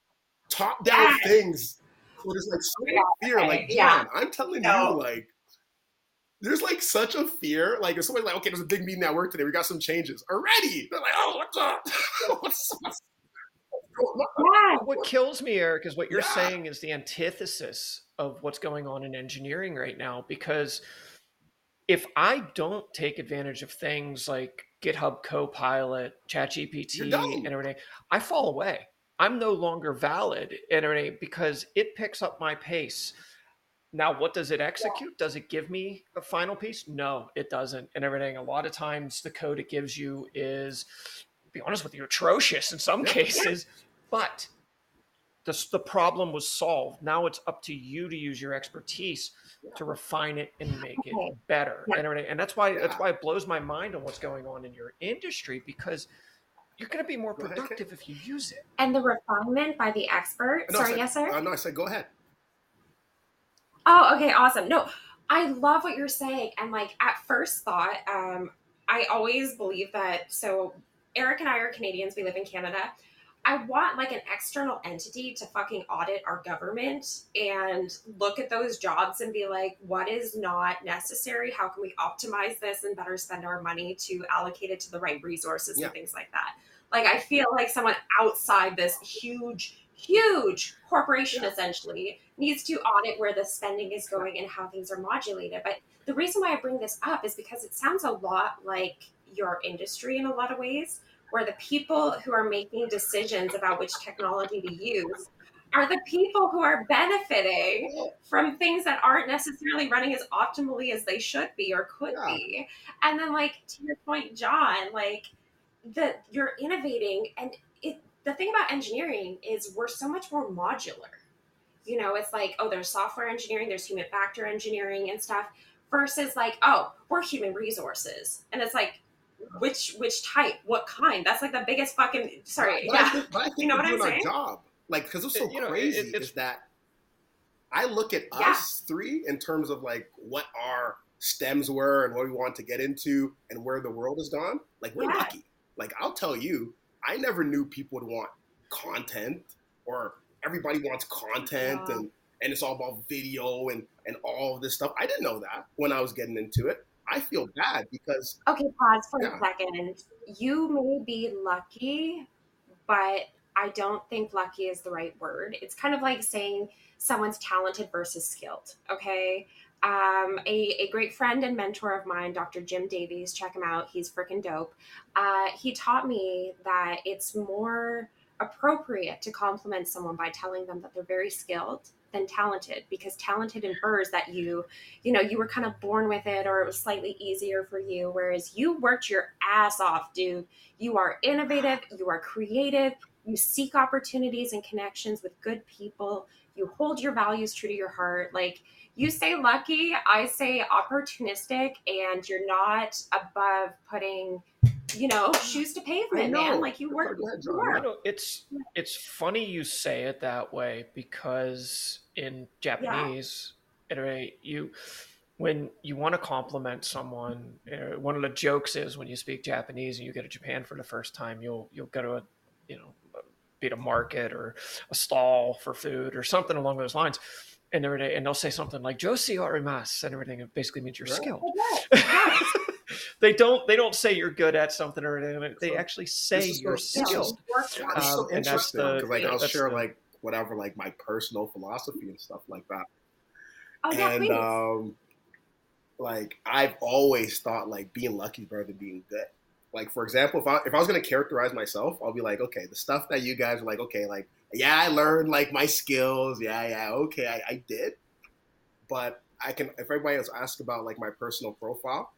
top down yeah. things. So there's like so much fear. Like, man, yeah. I'm telling no. you, like, there's like such a fear. Like, if somebody's like, okay, there's a big meeting at work today, we got some changes already. They're like, oh, what's up? what's up? What kills me, Eric, is what you're yeah. saying is the antithesis of what's going on in engineering right now. Because if I don't take advantage of things like GitHub Copilot, ChatGPT, and everything, I fall away. I'm no longer valid and everything, because it picks up my pace. Now, what does it execute? Yeah. Does it give me a final piece? No, it doesn't and everything. A lot of times the code it gives you is, be honest with you, atrocious in some cases, but the, the problem was solved. Now it's up to you to use your expertise to refine it and make it better. And, and that's why that's why it blows my mind on what's going on in your industry, because you're going to be more productive if you use it. And the refinement by the expert. No, Sorry, said, yes, sir? Uh, no, I said, go ahead. Oh, okay, awesome. No, I love what you're saying. And like at first thought, um, I always believe that, so Eric and I are Canadians. We live in Canada. I want like an external entity to fucking audit our government and look at those jobs and be like, what is not necessary? How can we optimize this and better spend our money to allocate it to the right resources yeah. and things like that? Like, I feel like someone outside this huge, huge corporation yeah. essentially needs to audit where the spending is going and how things are modulated. But the reason why I bring this up is because it sounds a lot like your industry in a lot of ways, where the people who are making decisions about which technology to use are the people who are benefiting from things that aren't necessarily running as optimally as they should be or could yeah. be. And then, like, to your point, John, like, the you're innovating, and it the thing about engineering is we're so much more modular. You know, it's like, oh, there's software engineering, there's human factor engineering and stuff, versus like, oh, we're human resources. And it's like, Which which type? What kind? That's like the biggest fucking. Sorry, but yeah. I think, but I think you know what I'm saying? Our job, like, because it's so it, you know, crazy, it, it's, is that I look at yeah. us three in terms of like what our stems were and what we want to get into and where the world has gone. Like, we're yeah. lucky. Like, I'll tell you, I never knew people would want content, or everybody wants content, yeah. and and it's all about video and and all of this stuff. I didn't know that when I was getting into it. I feel bad because... Okay, pause for yeah. a second. You may be lucky, but I don't think lucky is the right word. It's kind of like saying someone's talented versus skilled, okay? Um, a, a great friend and mentor of mine, Doctor Jim Davies, check him out. He's freaking dope. Uh, he taught me that it's more appropriate to compliment someone by telling them that they're very skilled than talented, because talented infers that you, you know, you were kind of born with it, or it was slightly easier for you. Whereas you worked your ass off, dude. You are innovative. You are creative. You seek opportunities and connections with good people. You hold your values true to your heart. Like, you say lucky, I say opportunistic, and you're not above putting you know, shoes to pave it, man. Like you work. You know, it's it's funny you say it that way, because in Japanese, yeah. iterate, you when you want to compliment someone, you know, one of the jokes is when you speak Japanese and you go to Japan for the first time, you'll you'll go to a, you know, be a market or a stall for food or something along those lines. And every day, and they'll say something like "joshi arimasu" and everything. It basically means you're right. skilled. Right. They don't. They don't say you're good at something or anything. They actually say you're skilled. That's um, so interesting. Because like yeah, I'll share the, like whatever like my personal philosophy and stuff like that. Oh, yeah, and please. um, like I've always thought like being lucky is better than being good. Like for example, if I if I was gonna characterize myself, I'll be like, okay, the stuff that you guys are like, okay, like. Yeah, I learned like my skills. Yeah, yeah, okay, I, I did. But I can, if everybody else asks about like my personal profile,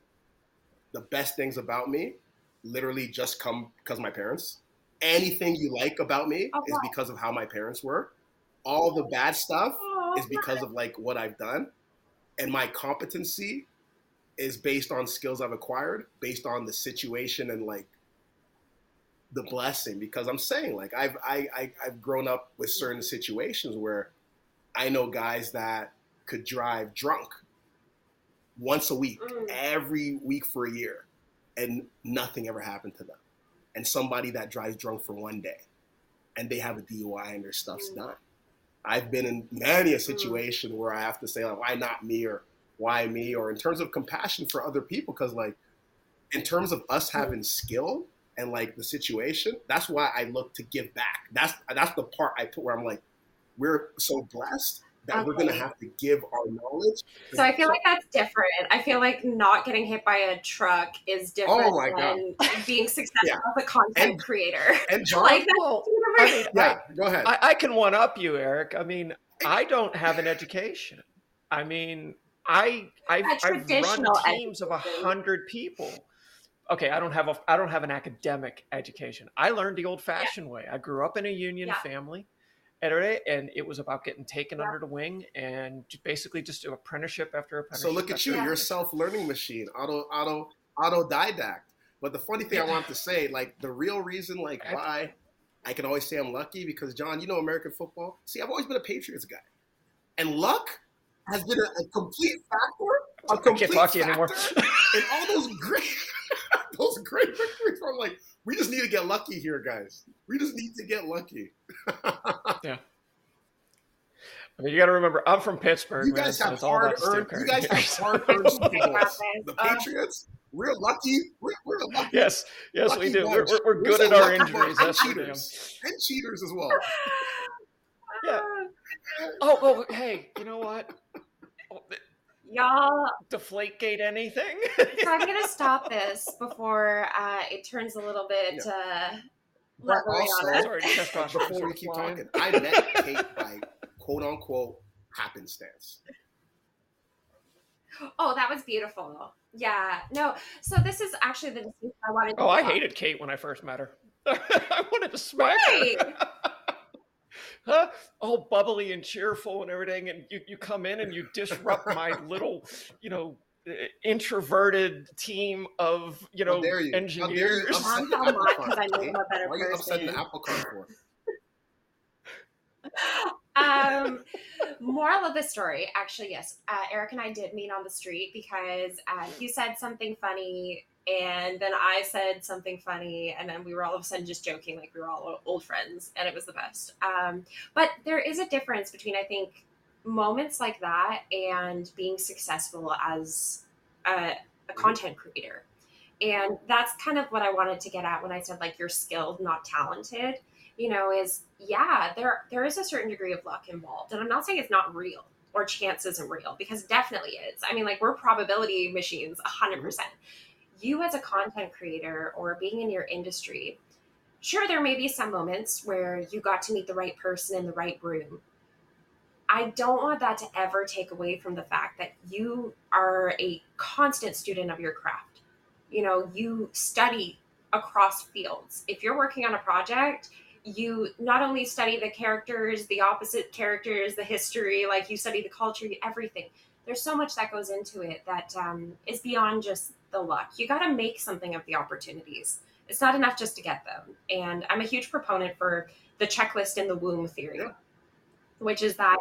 the best things about me literally just come because of my parents. Anything you like about me okay. is because of how my parents were. All the bad stuff oh, is because of like what I've done. And my competency is based on skills I've acquired, based on the situation and like the blessing, because I'm saying like I've I, I I've grown up with certain situations where I know guys that could drive drunk once a week, mm. every week for a year, and nothing ever happened to them. And somebody that drives drunk for one day, and they have a D U I and their stuff's mm. done. I've been in many a situation mm. where I have to say like, why not me, or why me, or in terms of compassion for other people, because like in terms of us having mm. skill. And like the situation, that's why I look to give back. That's that's the part I put where I'm like, we're so blessed that okay. we're gonna have to give our knowledge. So I feel like that's different. I feel like not getting hit by a truck is different oh my than God. being successful yeah. as a content and, creator. And John, like that's well, I mean, yeah, I, go ahead. I, I can one up you, Eric. I mean, I don't have an education. I mean, I I've, I've run teams education. of a hundred people. Okay, I don't have a I don't have an academic education. I learned the old-fashioned yeah. way. I grew up in a union yeah. family, and it was about getting taken yeah. under the wing and basically just do apprenticeship after apprenticeship. So look at you, you're a self-learning machine, auto auto autodidact. But the funny thing yeah. I wanted to say, like the real reason, like why I can always say I'm lucky, because John, you know American football. See, I've always been a Patriots guy, and luck has been a, a complete factor. A complete I can't talk to you anymore. And all those great. Those great victories. I'm like, we just need to get lucky here, guys. We just need to get lucky. yeah. I mean, you got to remember, I'm from Pittsburgh. You guys man, have so hard earned. You guys have hard earned Super Bowls. The Patriots. Uh, we're lucky. We're, we're lucky. Yes, yes, lucky we do. We're, we're, we're good we're so at our injuries. That's cheaters and cheaters as well. yeah. Oh, well, hey, you know what? Y'all deflategate anything. So I'm gonna stop this before uh, it turns a little bit. Yeah. Uh, but also, sorry, before we keep talking, I met Kate by quote unquote happenstance. Oh, that was beautiful. Yeah, no. So this is actually the distinction I wanted. To oh, I about. hated Kate when I first met her. I wanted to smack right. her. Huh? All bubbly and cheerful and everything, and you, you come in and you disrupt my little, you know, introverted team of, you know, you? engineers. I'm not because I know I'm a better Why person. Are you upsetting the apple cart for? Um, moral of the story, actually, yes. Uh, Eric and I did meet on the street because uh, you said something funny, and then I said something funny, and then we were all of a sudden just joking like we were all old friends, and it was the best. Um, but there is a difference between, I think, moments like that and being successful as a, a content creator. And that's kind of what I wanted to get at when I said, like, you're skilled, not talented, you know, is, yeah, there there is a certain degree of luck involved. And I'm not saying it's not real. Or chance isn't real, because definitely is. I mean, like, we're probability machines, one hundred percent. You as a content creator or being in your industry, sure, there may be some moments where you got to meet the right person in the right room. I don't want that to ever take away from the fact that you are a constant student of your craft. You know, you study across fields. If you're working on a project, you not only study the characters, the opposite characters, the history, like you study the culture, everything. there's so much that goes into it that um, is beyond just the luck. You got to make something of the opportunities. It's not enough just to get them. And I'm a huge proponent for the checklist in the womb theory, which is that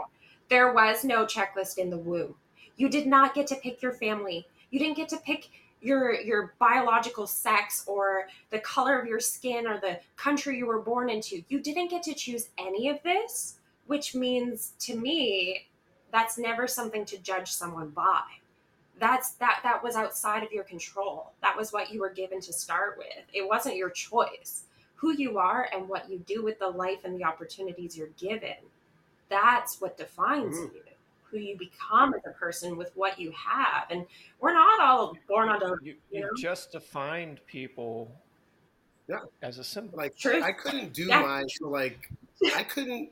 there was no checklist in the womb. You did not get to pick your family. You didn't get to pick your your biological sex or the color of your skin or the country you were born into. You didn't get to choose any of this, which means to me, that's never something to judge someone by. That's that that was outside of your control. That was what you were given to start with. It wasn't your choice. Who you are and what you do with the life and the opportunities you're given, that's what defines mm. you, who you become as a person with what you have. And we're not all born onto you, you, you know? Just defined people yeah. as a symbol. Like Truth. I couldn't do yeah. mine. So like I couldn't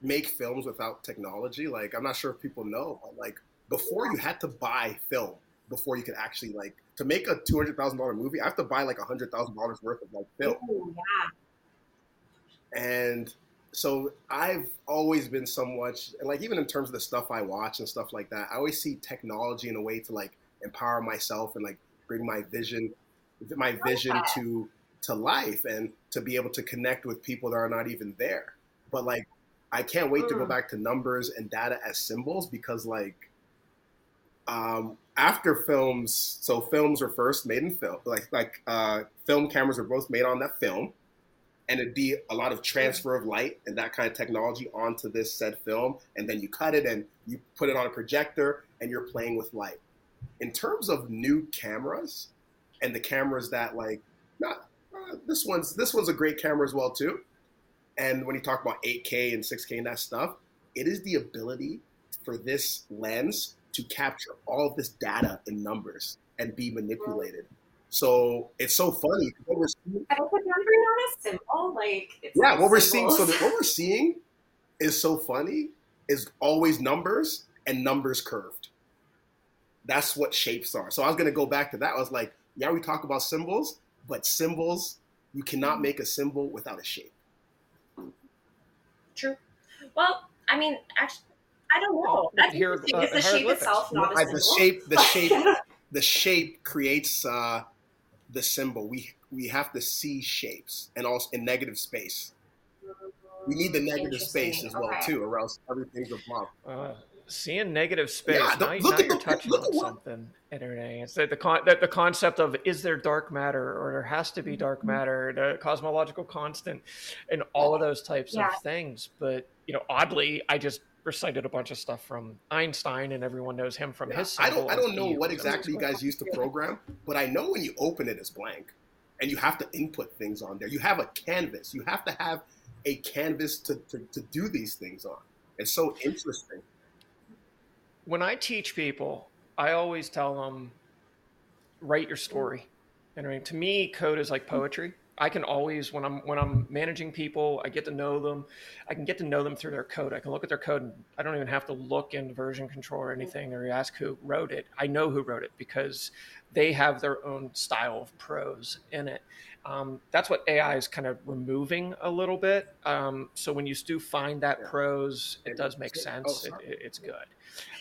make films without technology. Like I'm not sure if people know, but like before you had to buy film before you could actually like, to make a two hundred thousand dollars movie, I have to buy like one hundred thousand dollars worth of like film. Ooh, yeah. And so I've always been somewhat, and like even in terms of the stuff I watch and stuff like that, I always see technology in a way to like empower myself and like bring my vision, my vision to to life and to be able to connect with people that are not even there. But like, I can't wait mm. to go back to numbers and data as symbols because like, um, after films, so films were first made in film, like like uh, film cameras were both made on that film, and it'd be a lot of transfer of light and that kind of technology onto this said film, and then you cut it and you put it on a projector and you're playing with light. In terms of new cameras, and the cameras that like, not uh, this one's this one's a great camera as well too, and when you talk about eight K and six K and that stuff, it is the ability for this lens to capture all of this data in numbers and be manipulated. So it's so funny. What we're seeing, I would never know a symbol. Like it's yeah, like what we're symbols. seeing. So the, what we're seeing is so funny. Is always numbers and numbers curved. That's what shapes are. So I was gonna go back to that. I was like, yeah, we talk about symbols, but symbols, you cannot make a symbol without a shape. True. Well, I mean, actually. I don't know. That's Here, interesting. Uh, is the shape itself not no, a symbol? The shape, the shape, the shape creates uh, the symbol. We we have to see shapes, and also in negative space, we need the negative space as well okay. too, or else everything's a problem. Uh, seeing negative space. Yeah, now, look now at you're the, touching look on at something, Internet. It's like the con- that the concept of is there dark matter, or there has to be dark matter, the cosmological constant, and all of those types yeah. of things. But you know, oddly, I just. Recited a bunch of stuff from Einstein, and everyone knows him from yeah, his I don't I don't know what exactly you guys use to program, but I know when you open it, it's blank, and you have to input things on there. You have a canvas. You have to have a canvas to, to, to do these things on. It's so interesting. When I teach people, I always tell them, write your story. And I mean, to me, code is like poetry. I can always, when I'm when I'm managing people, I get to know them. I can get to know them through their code. I can look at their code, and I don't even have to look in version control or anything, or ask who wrote it. I know who wrote it because they have their own style of prose in it. Um, that's what A I is kind of removing a little bit. Um, so when you do find that yeah. prose, it does make sense. Oh, it, it, it's good.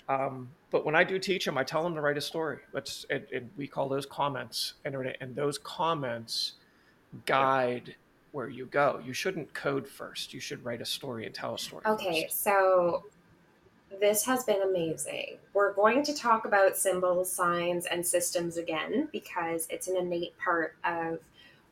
Um, but when I do teach them, I tell them to write a story. Let's, and, and we call those comments, and those comments. Guide where you go. You shouldn't code first. You should write a story and tell a story. Okay, first. So this has been amazing. We're going to talk about symbols, signs, and systems again because it's an innate part of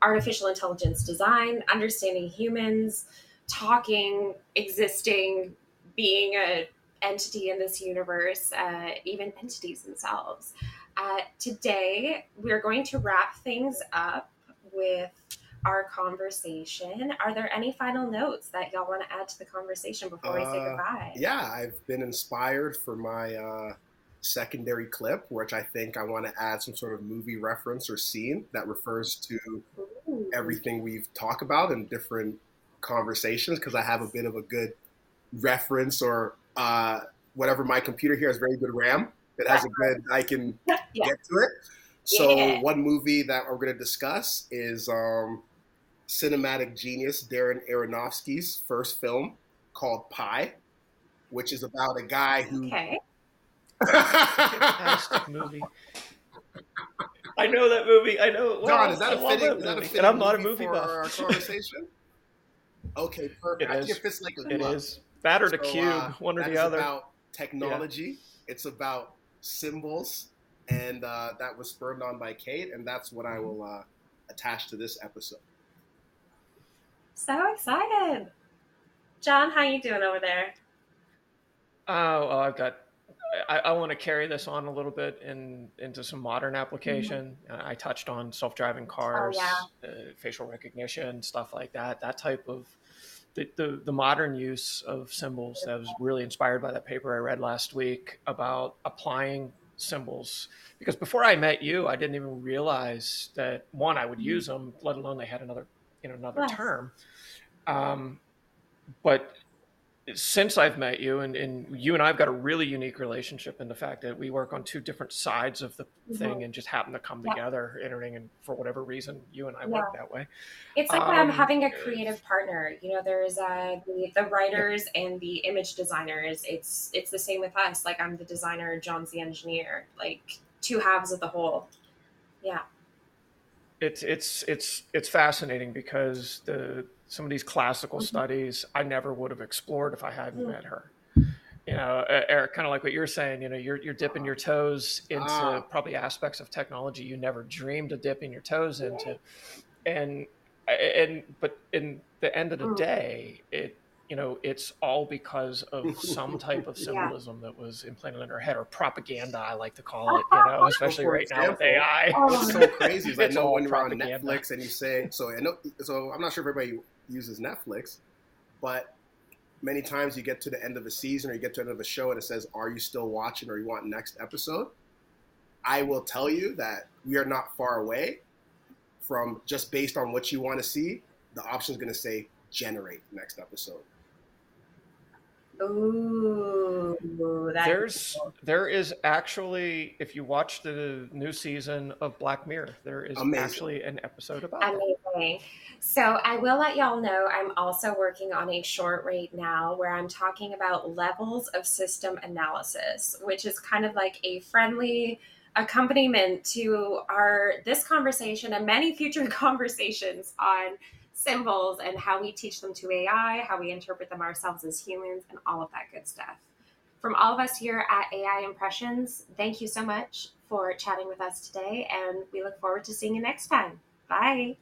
artificial intelligence design, understanding humans, talking, existing, being an entity in this universe, uh, even entities themselves. Uh, today, we're going to wrap things up with our conversation. Are there any final notes that y'all want to add to the conversation before we uh, say goodbye? Yeah, I've been inspired for my uh, secondary clip, which I think I want to add some sort of movie reference or scene that refers to Ooh. Everything we've talked about in different conversations, because I have a bit of a good reference or uh, whatever. My computer here has very good RAM. It has a good, I can yeah. get to it. So yeah. one movie that we're going to discuss is um, cinematic genius Darren Aronofsky's first film called Pi, which is about a guy who okay. Fantastic movie. I know that movie. I know it well. Don, is that, a fitting, that, is that a fitting? And I'm not a movie buff. Our conversation. Okay, perfect. It I is. Think if it's like a it month. Is that or so, the cube, uh, one or the other. It's about technology. Yeah. It's about symbols, and uh, that was spurred on by Kate, and that's what I will uh, attach to this episode. So excited, John! How you doing over there? Oh, oh I've got. I, I want to carry this on a little bit in, into some modern application. Mm-hmm. I touched on self-driving cars, oh, yeah. uh, facial recognition, stuff like that, that type of the, the, the modern use of symbols that was really inspired by that paper I read last week about applying symbols. Because before I met you, I didn't even realize that, one, I would mm-hmm. use them, let alone they had another, you know, another yes. term. Um, but since I've met you, and, and you and I've got a really unique relationship in the fact that we work on two different sides of the mm-hmm. thing and just happen to come yeah. together, entering, and for whatever reason, you and I yeah. work that way. It's like um, when I'm having a creative partner. You know, there's uh, the, the writers yeah. and the image designers. It's it's the same with us. Like I'm the designer, John's the engineer. Like two halves of the whole. Yeah. It's it's it's it's fascinating because the. Some of these classical mm-hmm. studies I never would have explored if I hadn't yeah. met her. You know, Eric, kind of like what you're saying, you know, you're you're dipping your toes into ah. probably aspects of technology you never dreamed of dipping your toes into. And, and but in the end of the day, it, you know, it's all because of some type of symbolism yeah. that was implanted in her head, or propaganda, I like to call it, you know, especially right example, now with A I. What's so crazy is I know when you're on Netflix and you say, so I know, so I'm not sure if everybody uses Netflix, but many times you get to the end of a season or you get to the end of a show and it says, are you still watching, or you want next episode? I will tell you that we are not far away from, just based on what you want to see, the option is going to say generate next episode. Ooh, there's cool. There is actually, if you watch the new season of Black Mirror, there is Amazing. Actually an episode about Amazing. It. So I will let y'all know I'm also working on a short right now where I'm talking about levels of system analysis, which is kind of like a friendly accompaniment to our this conversation and many future conversations on symbols and how we teach them to A I, how we interpret them ourselves as humans, and all of that good stuff. From all of us here at A I Impressions, thank you so much for chatting with us today, and we look forward to seeing you next time. Bye.